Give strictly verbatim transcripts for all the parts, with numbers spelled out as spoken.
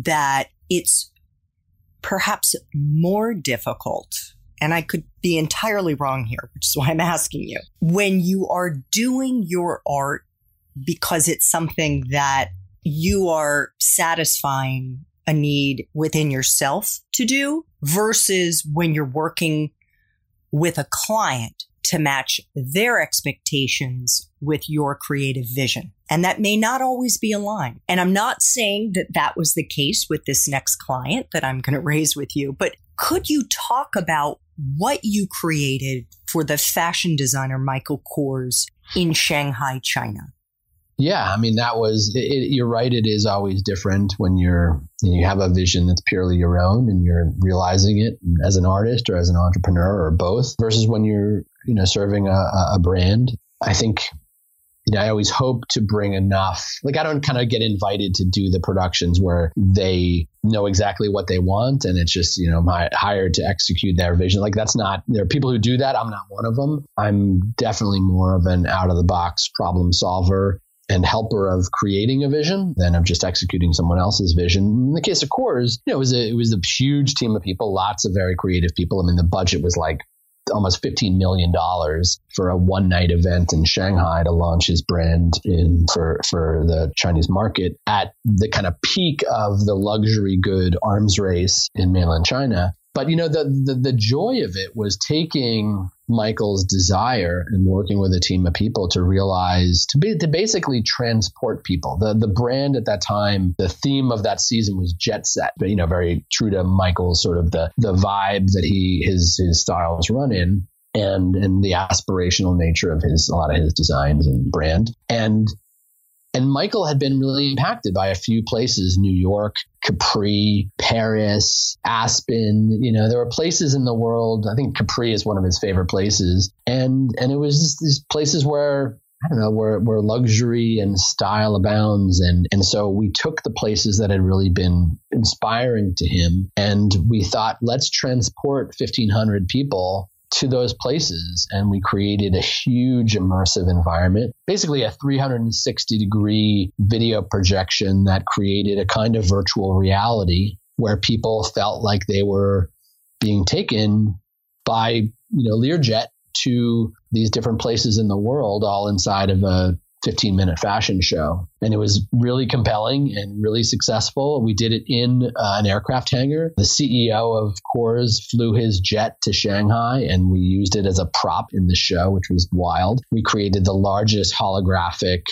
that it's perhaps more difficult, and I could be entirely wrong here, which is why I'm asking you, when you are doing your art because it's something that you are satisfying a need within yourself to do versus when you're working with a client to match their expectations with your creative vision. And that may not always be aligned. And I'm not saying that that was the case with this next client that I'm going to raise with you, but could you talk about what you created for the fashion designer Michael Kors in Shanghai, China? Yeah, I mean, that was, it, it, you're right. It is always different when you're, you have a vision that's purely your own and you're realizing it as an artist or as an entrepreneur or both versus when you're, you know, serving a, a brand. I think, you know, I always hope to bring enough, like I don't kind of get invited to do the productions where they know exactly what they want. And it's just, you know, my hired to execute their vision. Like that's not, there are people who do that. I'm not one of them. I'm definitely more of an out of the box problem solver and helper of creating a vision than of just executing someone else's vision. In the case of Kors, you know, it was a, it was a huge team of people, lots of very creative people. I mean, the budget was like almost fifteen million dollars for a one night event in Shanghai to launch his brand in for, for the Chinese market at the kind of peak of the luxury good arms race in mainland China. But, you know, the, the, the joy of it was taking Michael's desire and working with a team of people to realize, to be, to basically transport people. The, the brand at that time, the theme of that season was jet set, but, you know, very true to Michael's sort of the, the vibe that he, his, his styles run in and, and the aspirational nature of his, a lot of his designs and brand. And, and Michael had been really impacted by a few places, New York, Capri, Paris, Aspen. You know, there were places in the world. I think Capri is one of his favorite places. And and it was just these places where, I don't know, where, where luxury and style abounds. And, and so we took the places that had really been inspiring to him. And we thought, let's transport fifteen hundred people to those places. And we created a huge immersive environment, basically a three hundred sixty degree video projection that created a kind of virtual reality where people felt like they were being taken by, you know, Learjet to these different places in the world, all inside of a fifteen minute fashion show. And it was really compelling and really successful. We did it in uh, an aircraft hangar. The C E O of Kors flew his jet to Shanghai and we used it as a prop in the show, which was wild. We created the largest holographic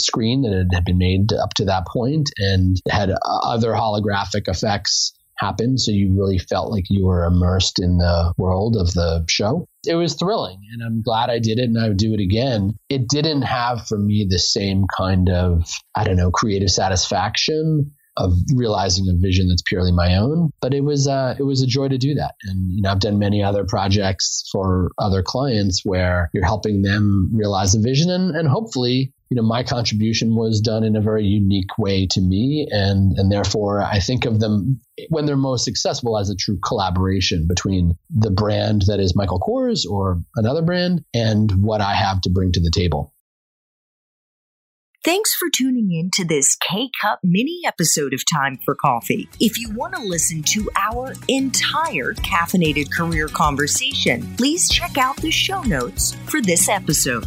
screen that had been made up to that point and had other holographic effects happen. So you really felt like you were immersed in the world of the show. It was thrilling and I'm glad I did it and I would do it again. It didn't have for me the same kind of, I don't know, creative satisfaction of realizing a vision that's purely my own, but it was uh, it was a joy to do that. And you know, I've done many other projects for other clients where you're helping them realize a vision and, and hopefully, you know, my contribution was done in a very unique way to me. And, and therefore, I think of them when they're most successful as a true collaboration between the brand that is Michael Kors or another brand and what I have to bring to the table. Thanks for tuning in to this K-Cup mini episode of Time for Coffee. If you want to listen to our entire caffeinated career conversation, please check out the show notes for this episode.